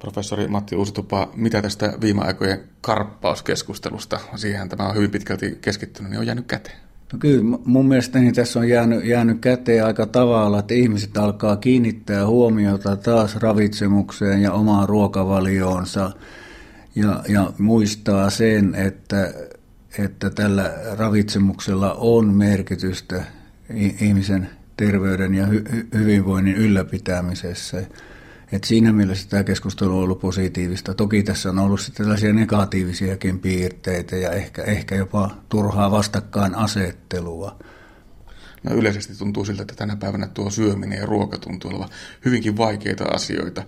Professori Matti Uusitupa, mitä tästä viime aikojen karppauskeskustelusta, siihen tämä on hyvin pitkälti keskittynyt, niin on jäänyt käteen? No kyllä, mun mielestäni tässä on jäänyt käteen aika tavalla, että ihmiset alkaa kiinnittää huomiota taas ravitsemukseen ja omaan ruokavalioonsa ja muistaa sen, että tällä ravitsemuksella on merkitystä ihmisen terveyden ja hyvinvoinnin ylläpitämisessä. Et siinä mielessä tämä keskustelu on ollut positiivista. Toki tässä on ollut sitten tällaisia negatiivisiakin piirteitä ja ehkä jopa turhaa vastakkainasettelua. No yleisesti tuntuu siltä, että tänä päivänä tuo syöminen ja ruoka tuntuu olevan hyvinkin vaikeita asioita.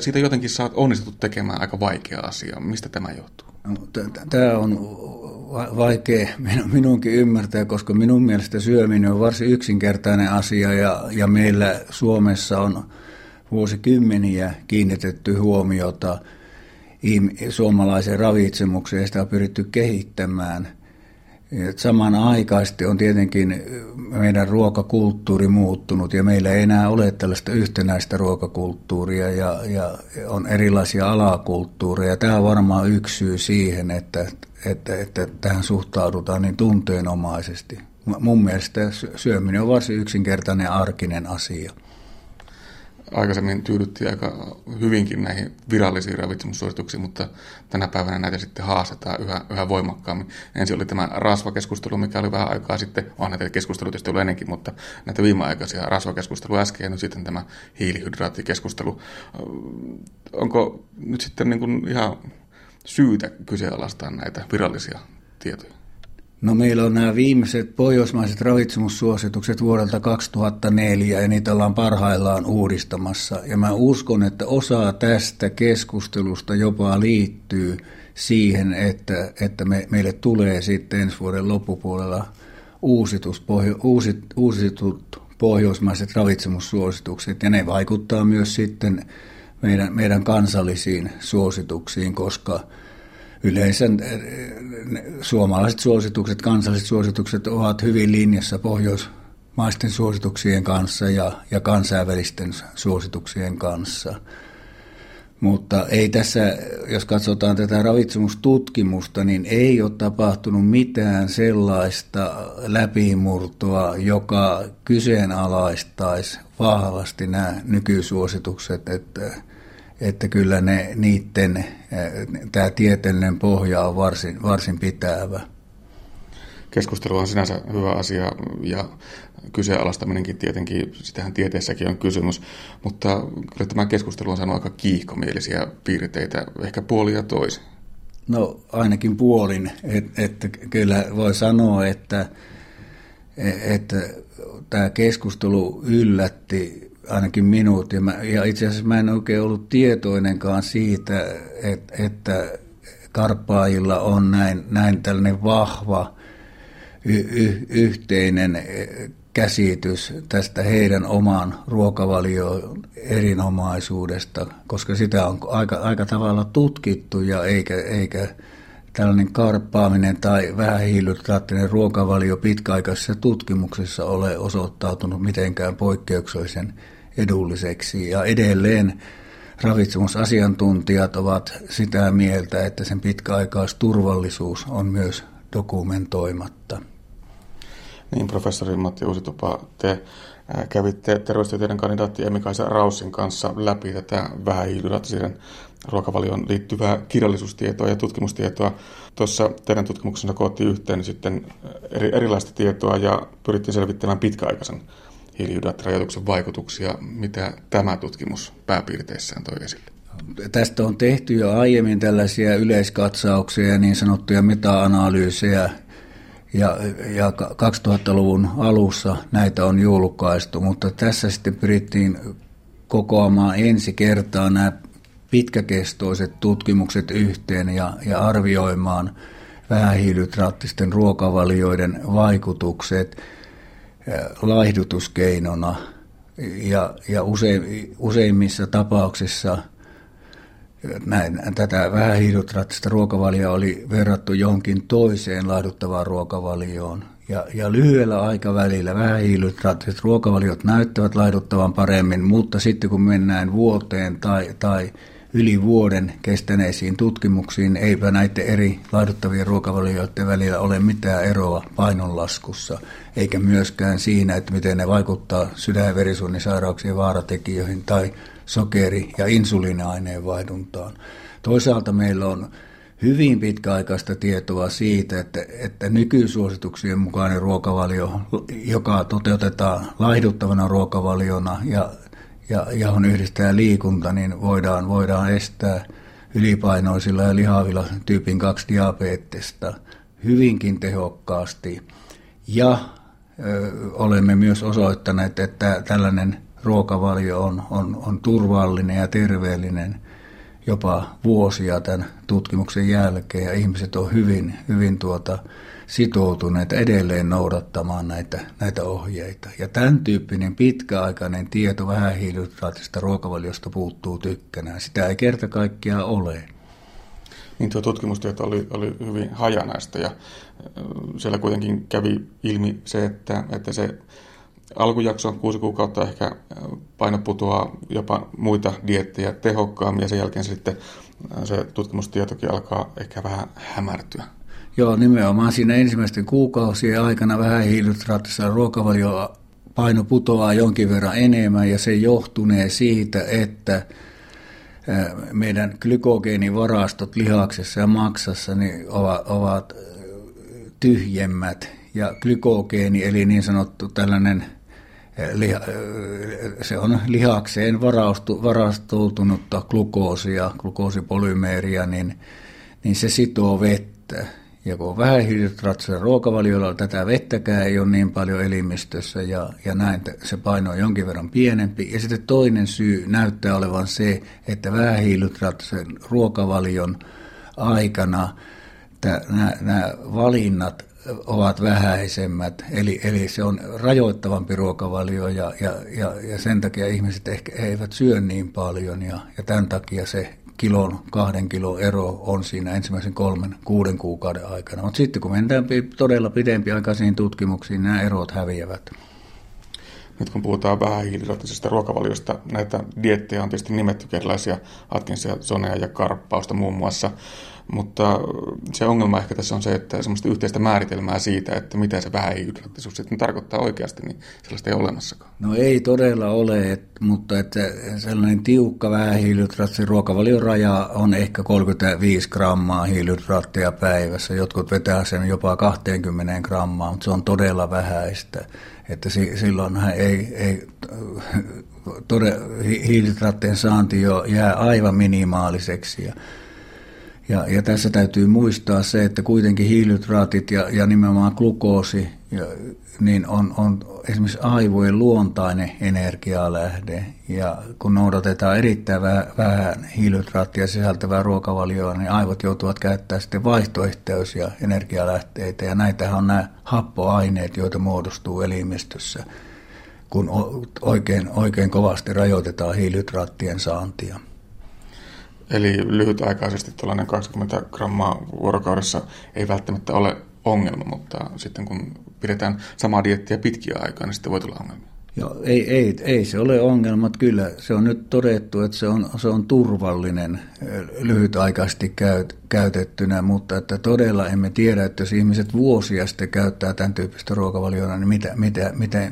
Siitä jotenkin sä oot onnistuttu tekemään aika vaikeaa asiaa. Mistä tämä johtuu? No, tämä on vaikea minunkin ymmärtää, koska minun mielestä syöminen on varsin yksinkertainen asia ja meillä Suomessa on vuosikymmeniä kiinnitetty huomiota suomalaiseen ravitsemukseen ja sitä on pyritty kehittämään. Samanaikaisesti on tietenkin meidän ruokakulttuuri muuttunut ja meillä ei enää ole tällaista yhtenäistä ruokakulttuuria ja on erilaisia alakulttuureja. Tämä on varmaan yksi syy siihen, että tähän suhtaudutaan niin tunteenomaisesti. Mun mielestä syöminen on varsin yksinkertainen arkinen asia. Aikaisemmin tyydyttiin aika hyvinkin näihin virallisiin ravitsemussuosituksiin, mutta tänä päivänä näitä sitten haastetaan yhä voimakkaammin. Ensin oli tämä rasvakeskustelu, mikä oli vähän aikaa sitten, onhan näitä keskusteluja tietysti ollut ennenkin, mutta näitä viimeaikaisia rasvakeskusteluja äsken ja nyt sitten tämä hiilihydraattikeskustelu. Onko nyt sitten niin kuin ihan syytä kyseenalaistaa näitä virallisia tietoja? No meillä on nämä viimeiset pohjoismaiset ravitsemussuositukset vuodelta 2004 ja niitä ollaan parhaillaan uudistamassa. Ja mä uskon, että osa tästä keskustelusta jopa liittyy siihen, että meille tulee sitten ensi vuoden loppupuolella uusitut pohjoismaiset ravitsemussuositukset. Ja ne vaikuttaa myös sitten meidän kansallisiin suosituksiin, koska yleensä suomalaiset suositukset, kansalliset suositukset ovat hyvin linjassa pohjoismaisten suosituksien kanssa ja kansainvälisten suosituksien kanssa. Mutta ei tässä, jos katsotaan tätä ravitsemustutkimusta, niin ei ole tapahtunut mitään sellaista läpimurtoa, joka kyseenalaistaisi vahvasti nämä nykysuositukset, että kyllä tämä tieteellinen pohja on varsin pitävä. Keskustelu on sinänsä hyvä asia ja kyseenalaistaminenkin tietenkin, sitähän tieteessäkin on kysymys, mutta kyllä tämä keskustelu on saanut aika kiihkomielisiä piirteitä, ehkä puolin ja toisin. No ainakin puolin, että kyllä voi sanoa, että tämä keskustelu yllätti ainakin minut, ja itse asiassa mä en oikein ollut tietoinenkaan siitä, että karppaajilla on näin tällainen vahva yhteinen käsitys tästä heidän oman ruokavalion erinomaisuudesta, koska sitä on aika tavalla tutkittu, ja eikä tällainen karppaaminen tai vähähiilihydraattinen ruokavalio pitkäaikaisessa tutkimuksessa ole osoittautunut mitenkään poikkeuksellisen edulliseksi. Ja edelleen ravitsemusasiantuntijat ovat sitä mieltä, että sen pitkäaikaisturvallisuus on myös dokumentoimatta. Niin, professori Matti Uusitupa, te kävitte terveystieteiden kandidaatti Emmikaisa Raussin kanssa läpi tätä vähähiilihydraattisen ruokavalioon liittyvää kirjallisuustietoa ja tutkimustietoa. Tuossa teidän tutkimuksessa koottiin yhteen sitten erilaista tietoa ja pyrittiin selvittämään pitkäaikaisen hiilihydraattirajoituksen vaikutuksia. Mitä tämä tutkimus pääpiirteissään toi esille? Tästä on tehty jo aiemmin tällaisia yleiskatsauksia ja niin sanottuja meta-analyysejä. Ja 2000-luvun alussa näitä on julkaistu, mutta tässä sitten pyrittiin kokoamaan ensi kertaa nämä pitkäkestoiset tutkimukset yhteen ja arvioimaan vähähiilihydraattisten ruokavalioiden vaikutukset laihdutuskeinona ja useimmissa tapauksissa tätä vähähiilihydraattista ruokavalioa oli verrattu johonkin toiseen laihduttavaan ruokavalioon. Ja lyhyellä aikavälillä vähähiilihydraattiset ruokavaliot näyttävät laihduttavan paremmin, mutta sitten kun mennään vuoteen tai yli vuoden kestäneisiin tutkimuksiin eipä näiden eri laaduttavien ruokavalioiden välillä ole mitään eroa painonlaskussa, eikä myöskään siinä, että miten ne vaikuttaa sydän- ja verisuonisairauksien vaaratekijöihin tai sokeri- ja insuliiniaineen vaihduntaan. Toisaalta meillä on hyvin pitkäaikaista tietoa siitä, että nykysuosituksien mukainen ruokavalio, joka toteutetaan laihduttavana ruokavaliona ja on yhdistää liikunta, niin voidaan estää ylipainoisilla ja lihavilla tyypin 2 diabetesta hyvinkin tehokkaasti. Ja olemme myös osoittaneet, että tällainen ruokavalio on turvallinen ja terveellinen jopa vuosia tämän tutkimuksen jälkeen, ja ihmiset on hyvin sitoutuneet edelleen noudattamaan näitä ohjeita. Ja tämän tyyppinen pitkäaikainen tieto vähähiilihydraattisesta ruokavaliosta puuttuu tykkänään. Sitä ei kerta kaikkiaan ole. Niin tuo tutkimustieto oli hyvin hajanaista, ja siellä kuitenkin kävi ilmi se, että se alkujakso 6 kuukautta ehkä paino putoaa jopa muita dieettejä tehokkaammin, ja sen jälkeen sitten se tutkimustietokin alkaa ehkä vähän hämärtyä. Joo, nimenomaan siinä ensimmäisten kuukausien aikana vähähiilihydraattisella ruokavaliolla paino putoaa jonkin verran enemmän, ja se johtunee siitä, että meidän glykogeenivarastot lihaksessa ja maksassa niin ovat tyhjemmät, ja glykogeeni eli niin sanottu tällainen se on lihakseen varastoutunutta glukoosipolymeeria, niin se sitoo vettä. Ja kun vähähiilihydraattisella ruokavaliolla tätä vettäkään ei ole niin paljon elimistössä, ja näin se paino on jonkin verran pienempi. Ja sitten toinen syy näyttää olevan se, että vähähiilihydraattisen ruokavalion aikana nämä valinnat ovat vähäisemmät, eli se on rajoittavampi ruokavalio, ja sen takia ihmiset ehkä eivät syö niin paljon, ja tämän takia se 1-2 kilon ero on siinä ensimmäisen 3-6 kuukauden aikana. Mutta sitten kun mennään todella pidempiaikaisiin tutkimuksiin, nämä erot häviävät. Nyt kun puhutaan vähähiilihydraattisesta ruokavaliosta, näitä diettejä on tietysti nimetty erilaisia, Atkinsia, Zonea ja karppausta muun muassa, mutta se ongelma ehkä tässä on se, että semmoista yhteistä määritelmää siitä, että mitä se vähähiilihydraattisuus sitten tarkoittaa oikeasti, niin sellaista ei ole olemassakaan. No ei todella ole, mutta että sellainen tiukka vähähiilihydraattisen ruokavalioraja on ehkä 35 grammaa hiilihydraatteja päivässä. Jotkut vetää sen jopa 20 grammaa, mutta se on todella vähäistä. Että silloinhan ei hiilihydraattien saanti jo jää aivan minimaaliseksi. Ja tässä täytyy muistaa se, että kuitenkin hiilihydraatit ja nimenomaan glukoosi niin on esimerkiksi aivojen luontainen energialähde. Ja kun noudatetaan erittäin vähän hiilihydraattia sisältävää ruokavalioa, niin aivot joutuvat käyttämään sitten vaihtoehtoisia energialähteitä. Ja näitähän on nämä happoaineet, joita muodostuu elimistössä, kun oikein kovasti rajoitetaan hiilihydraattien saantia. Eli lyhytaikaisesti tuollainen 20 grammaa vuorokaudessa ei välttämättä ole ongelma, mutta sitten kun pidetään samaa dieettiä pitkiä aikaa, niin sitten voi tulla ongelmia. Joo, ei se ole ongelma. Kyllä se on nyt todettu, että se on turvallinen lyhytaikaisesti käytettynä, mutta että todella emme tiedä, että jos ihmiset vuosia sitten käyttää tämän tyyppistä ruokavaliota, niin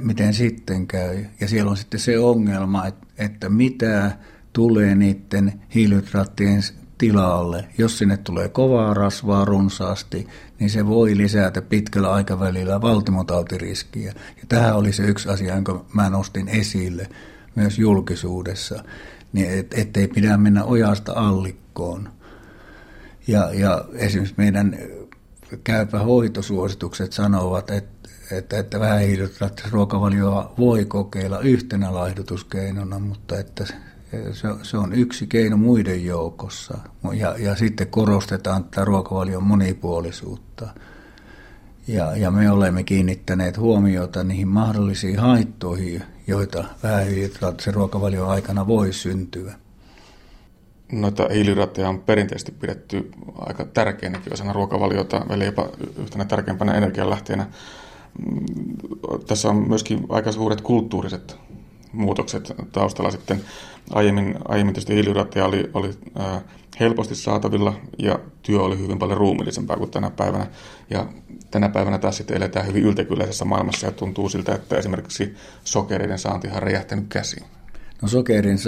miten sitten käy. Ja siellä on sitten se ongelma, että mitä tulee niiden hiilihydraattien tilalle. Jos sinne tulee kovaa rasvaa runsaasti, niin se voi lisätä pitkällä aikavälillä valtimotautiriskiä. Ja tähän oli se yksi asia, jonka mä nostin esille myös julkisuudessa, niin ettei pidä mennä ojasta allikkoon. Ja esimerkiksi meidän käypä hoitosuositukset sanovat, että vähähiilihydraattista ruokavalioa voi kokeilla yhtenä laihdutuskeinona, mutta että se on yksi keino muiden joukossa, ja sitten korostetaan tätä ruokavalion monipuolisuutta. Ja me olemme kiinnittäneet huomiota niihin mahdollisiin haittoihin, joita vähähiilihydraattisen ruokavalion aikana voi syntyä. Noita hiilihydraatteja on perinteisesti pidetty aika tärkeänäkin osana ruokavaliota, eli jopa yhtenä tärkeimpänä energianlähteenä. Tässä on myöskin aika suuret kulttuuriset muutokset taustalla sitten. Aiemmin tietysti hiilihydraatteja oli helposti saatavilla ja työ oli hyvin paljon ruumiillisempaa kuin tänä päivänä. Ja tänä päivänä taas sitten eletään hyvin yltäkylläisessä maailmassa ja tuntuu siltä, että esimerkiksi sokereiden saanti on räjähtänyt käsiin. No sokerin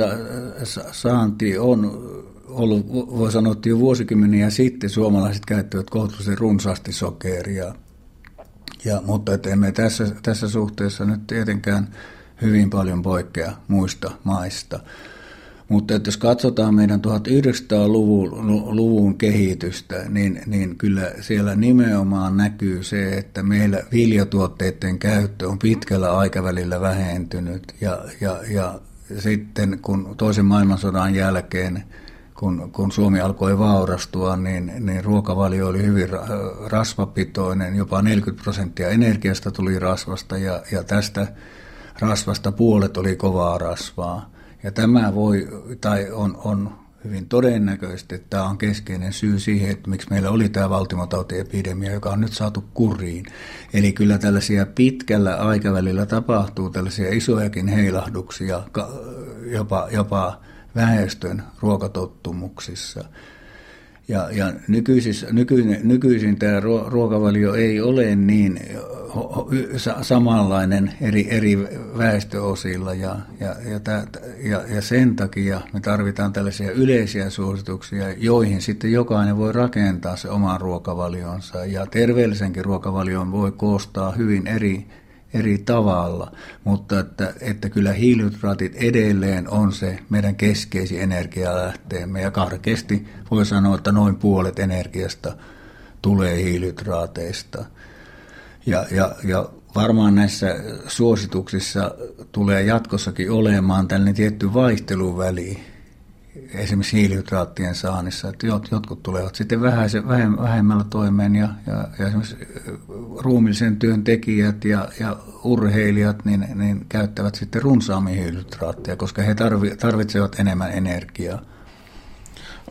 saanti on ollut, voi sanoa, jo vuosikymmeniä sitten suomalaiset käyttävät kohtuullisen runsaasti sokeria. Mutta emme tässä suhteessa nyt tietenkään hyvin paljon poikkea muista maista. Mutta että jos katsotaan meidän 1900-luvun kehitystä, niin kyllä siellä nimenomaan näkyy se, että meillä viljatuotteiden käyttö on pitkällä aikavälillä vähentynyt. Ja sitten kun toisen maailmansodan jälkeen, kun Suomi alkoi vaurastua, niin ruokavalio oli hyvin rasvapitoinen. Jopa 40% energiasta tuli rasvasta ja tästä rasvasta puolet oli kovaa rasvaa. Ja tämä on hyvin todennäköistä, että tämä on keskeinen syy siihen, että miksi meillä oli tämä valtimotautiepidemia, joka on nyt saatu kuriin. Eli kyllä tällaisia pitkällä aikavälillä tapahtuu tällaisia isojakin heilahduksia, jopa väestön ruokatottumuksissa. Ja nykyisin tämä ruokavalio ei ole niin samanlainen eri väestöosilla ja sen takia me tarvitaan tällaisia yleisiä suosituksia, joihin sitten jokainen voi rakentaa se oman ruokavalionsa ja terveellisenkin ruokavalion voi koostaa hyvin eri tavalla, mutta että kyllä hiilihydraatit edelleen on se meidän keskeisin energialähteemme ja karkeasti voi sanoa, että noin puolet energiasta tulee hiilihydraateista. Ja varmaan näissä suosituksissa tulee jatkossakin olemaan tällainen tietty vaihteluväli esimerkiksi hiilihydraattien saannissa, että jotkut tulevat sitten vähemmällä toimeen ja esimerkiksi ruumiillisen työn tekijät ja urheilijat niin käyttävät sitten runsaammin hiilihydraatteja, koska he tarvitsevat enemmän energiaa.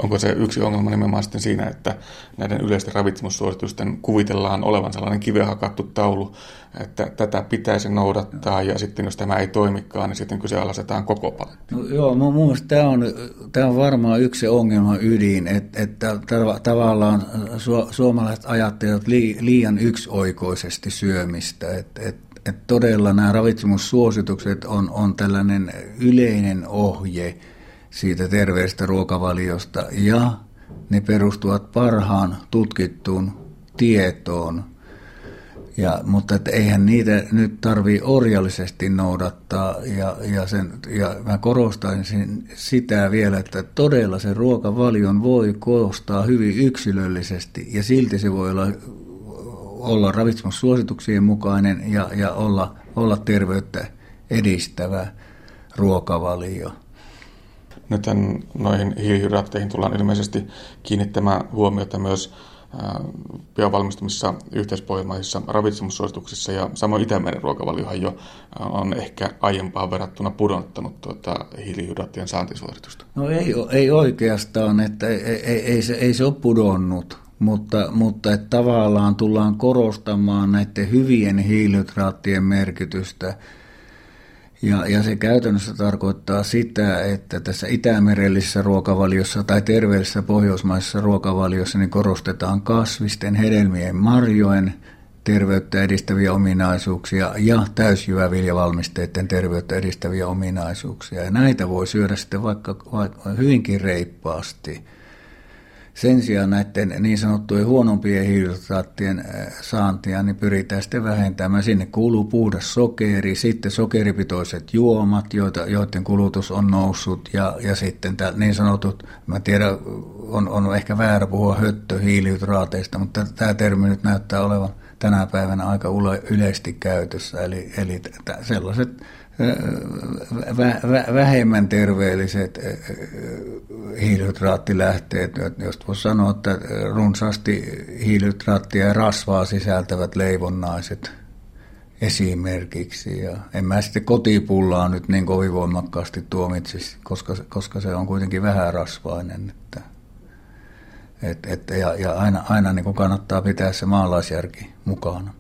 Onko se yksi ongelma nimenomaan sitten siinä, että näiden yleisten ravitsemussuositusten kuvitellaan olevan sellainen kiveen hakattu taulu, että tätä pitäisi noudattaa ja sitten jos tämä ei toimikaan, niin sitten kyseenalaistetaan koko paletti? No, joo, mun mielestä tämä on varmaan yksi ongelma ydin, että tavallaan suomalaiset ajattelevat liian yksioikoisesti syömistä, että todella nämä ravitsemussuositukset on tällainen yleinen ohje siitä terveestä ruokavaliosta, ja ne perustuvat parhaan tutkittuun tietoon. Mutta että eihän niitä nyt tarvitse orjallisesti noudattaa, ja mä korostaisin sitä vielä, että todella sen ruokavalion voi koostaa hyvin yksilöllisesti, ja silti se voi olla ravitsemussuosituksien mukainen ja olla terveyttä edistävä ruokavalio. Nythän noihin hiilihydraatteihin tullaan ilmeisesti kiinnittämään huomiota myös pian valmistumissa yhteispohjelmaisissa ravitsemussuosituksissa ja samoin Itämeren ruokavaliohan jo on ehkä aiempaan verrattuna pudottanut hiilihydraattien saantisuoritusta. No ei oikeastaan, että ei se ole pudonnut, mutta että tavallaan tullaan korostamaan näiden hyvien hiilihydraattien merkitystä. Ja se käytännössä tarkoittaa sitä, että tässä itämerellisessä ruokavaliossa tai terveellisessä pohjoismaisessa ruokavaliossa niin korostetaan kasvisten, hedelmien, marjojen terveyttä edistäviä ominaisuuksia ja täysjyväviljavalmisteiden terveyttä edistäviä ominaisuuksia. Ja näitä voi syödä sitten vaikka hyvinkin reippaasti. Sen sijaan näiden niin sanottujen huonompien hiilihydraattien saantia niin pyritään sitten vähentämään. Sinne kuuluu puhdas sokeri, sitten sokeripitoiset juomat, joiden kulutus on noussut ja sitten niin sanotut, mä tiedän, on ehkä väärä puhua höttöhiilihydraateista, mutta tämä termi nyt näyttää olevan tänä päivänä aika yleisesti käytössä, eli sellaiset vähemmän terveelliset hiilihydraattilähteet, josta voisi sanoa, että runsaasti hiilihydraattia ja rasvaa sisältävät leivonnaiset esimerkiksi. Ja en mä sitten kotipullaa nyt niin kovin voimakkaasti tuomitsisi, koska se on kuitenkin vähän rasvainen. Ja aina niin kuin kannattaa pitää se maalaisjärki mukana.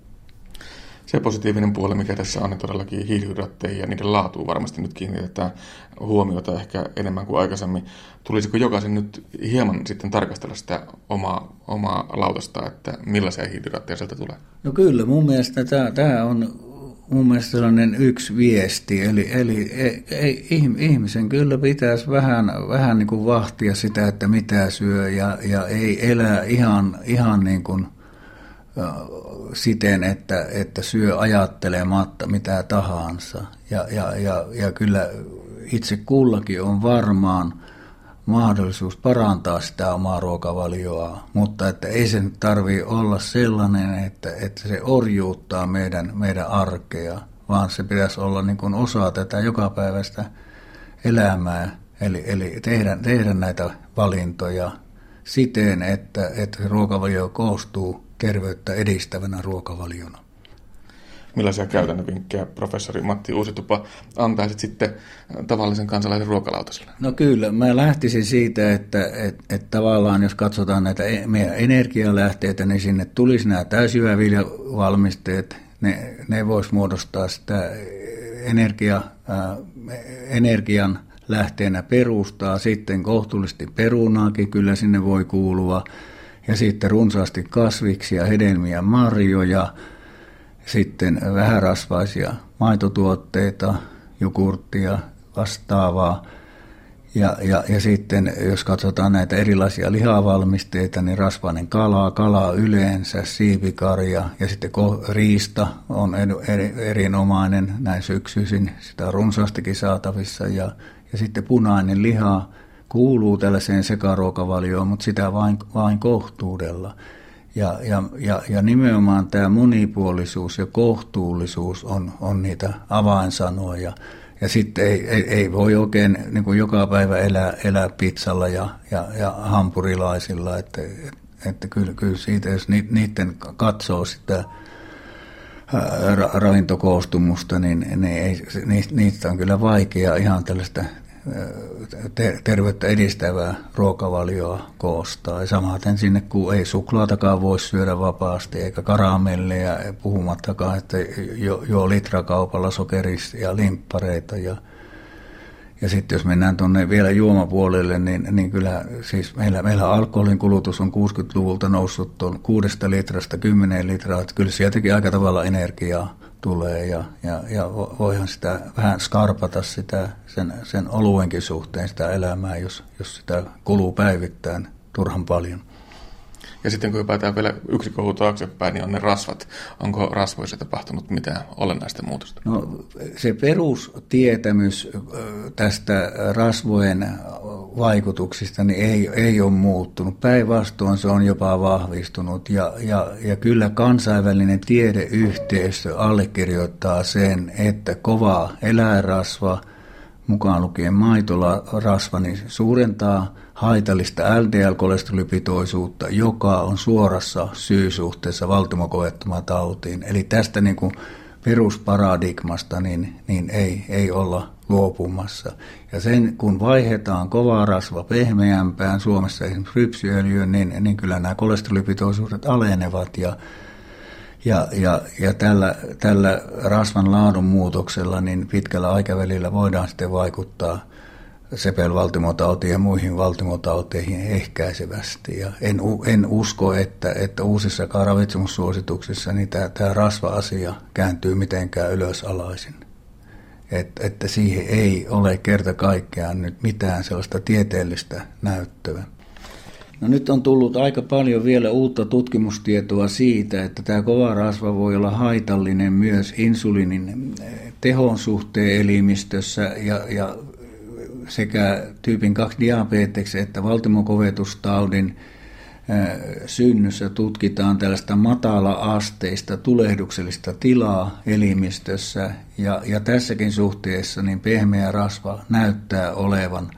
se positiivinen puoli, mikä tässä on, niin todellakin hiilihydraatteja ja niiden laatuun varmasti nyt kiinnitetään huomiota ehkä enemmän kuin aikaisemmin. Tulisiko jokaisen nyt hieman sitten tarkastella sitä omaa lautasta, että millaisia hiilihydraatteja sieltä tulee? No kyllä, mun mielestä tämä on... Mun mielestä sellainen yksi viesti, eli ihmisen kyllä pitäisi vähän niin kuin vahtia sitä, että mitä syö ja ei elää ihan niin kuin siten, että syö ajattelematta mitä tahansa. Ja kyllä itse kullakin on varmaan mahdollisuus parantaa sitä omaa ruokavalioa, mutta että ei se nyt tarvitse olla sellainen, että se orjuuttaa meidän arkea, vaan se pitäisi olla niin kuin osa tätä jokapäiväistä elämää, eli tehdä näitä valintoja siten, että ruokavalio koostuu terveyttä edistävänä ruokavaliona. Millaisia käytännön vinkkejä professori Matti Uusitupa antaisit sitten tavallisen kansalaisen ruokalautaselle? No kyllä, mä lähtisin siitä, että tavallaan jos katsotaan näitä meidän energialähteitä, niin sinne tulisi nämä täysjyväviljavalmisteet, ne vois muodostaa sitä energian lähteenä perustaa, sitten kohtuullisesti perunaakin kyllä sinne voi kuulua, ja sitten runsaasti kasviksia, hedelmiä, marjoja, sitten vähärasvaisia maitotuotteita, jogurttia, vastaavaa. Ja sitten jos katsotaan näitä erilaisia lihavalmisteita, niin rasvainen kala yleensä, siipikarja ja sitten riista on erinomainen näin syksyisin. Sitä on runsaastikin saatavissa. Ja sitten punainen liha kuuluu tällaiseen sekaruokavalioon, mutta sitä vain kohtuudella. Ja nimenomaan tämä monipuolisuus ja kohtuullisuus on niitä avainsanoja. Ja sitten ei voi oikein niin kuin joka päivä elää pizzalla ja hampurilaisilla. Että kyllä siitä, jos niiden katsoo sitä ravintokoostumusta, niin ei, niistä on kyllä vaikea ihan tällaista terveyttä edistävää ruokavalioa koostaa. Ja samaten sinne, kun ei suklaatakaan voi syödä vapaasti, eikä karamelleja, puhumattakaan, että juo litrakaupalla sokerisia ja limppareita. Ja sitten jos mennään tuonne vielä juomapuolelle, niin kyllä siis meillä alkoholin kulutus on 60-luvulta noussut tuon 6 litrasta 10 litraa. Että kyllä sieltäkin aika tavalla energiaa tulee ja voihan sitä vähän skarpata sitä sen oluenkin suhteen sitä elämää, jos sitä kuluu päivittäin turhan paljon. Ja sitten kun hypätään vielä yksi kohu taaksepäin, niin on ne rasvat. Onko rasvoissa tapahtunut mitään olennaista muutosta? No, se perustietämys tästä rasvojen vaikutuksista niin ei ole muuttunut. Päinvastoin se on jopa vahvistunut. Ja kyllä kansainvälinen tiedeyhteisö allekirjoittaa sen, että kova eläinrasva, mukaan lukien maitolarasva, niin suurentaa haitallista LDL-kolesterolipitoisuutta, joka on suorassa syysuhteessa valtimokoettomaan tautiin. Eli tästä niin kuin perusparadigmasta niin ei olla luopumassa. Ja sen, kun vaihdetaan kovaa rasva pehmeämpään, Suomessa esimerkiksi rypsiöljyyn, niin kyllä nämä kolesterolipitoisuudet alenevat ja tällä rasvan laadun muutoksella niin pitkällä aikavälillä voidaan sitten vaikuttaa sepelvaltimotautiin ja muihin valtimotauteihin ehkäisevästi. Ja en usko, että uusissa ravitsemussuosituksissa niin tämä rasva-asia kääntyy mitenkään ylösalaisin. Että siihen ei ole kerta kaikkiaan nyt mitään sellaista tieteellistä näyttöä. No nyt on tullut aika paljon vielä uutta tutkimustietoa siitä, että tämä kova rasva voi olla haitallinen myös insuliinin tehon suhteen elimistössä ja sekä tyypin 2 diabeteksen että valtimokovetustaudin synnyssä tutkitaan tällaista matala-asteista tulehduksellista tilaa elimistössä ja tässäkin suhteessa niin pehmeä rasva näyttää olevan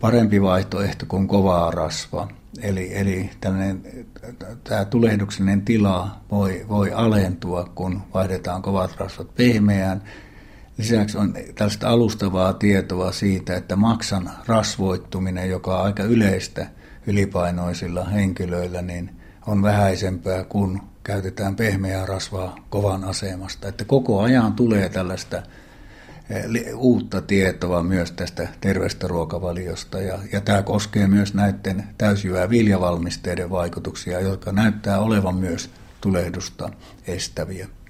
parempi vaihtoehto kuin kovaa rasva. Eli tämä tulehduksellinen tila voi alentua, kun vaihdetaan kovat rasvat pehmeään. Lisäksi on tällaista alustavaa tietoa siitä, että maksan rasvoittuminen, joka on aika yleistä ylipainoisilla henkilöillä, niin on vähäisempää kuin käytetään pehmeää rasvaa kovan asemasta. Että koko ajan tulee tällaista uutta tietoa myös tästä terveestä ruokavaliosta. Ja tämä koskee myös näiden täysjyvää viljavalmisteiden vaikutuksia, jotka näyttää olevan myös tulehdusta estäviä.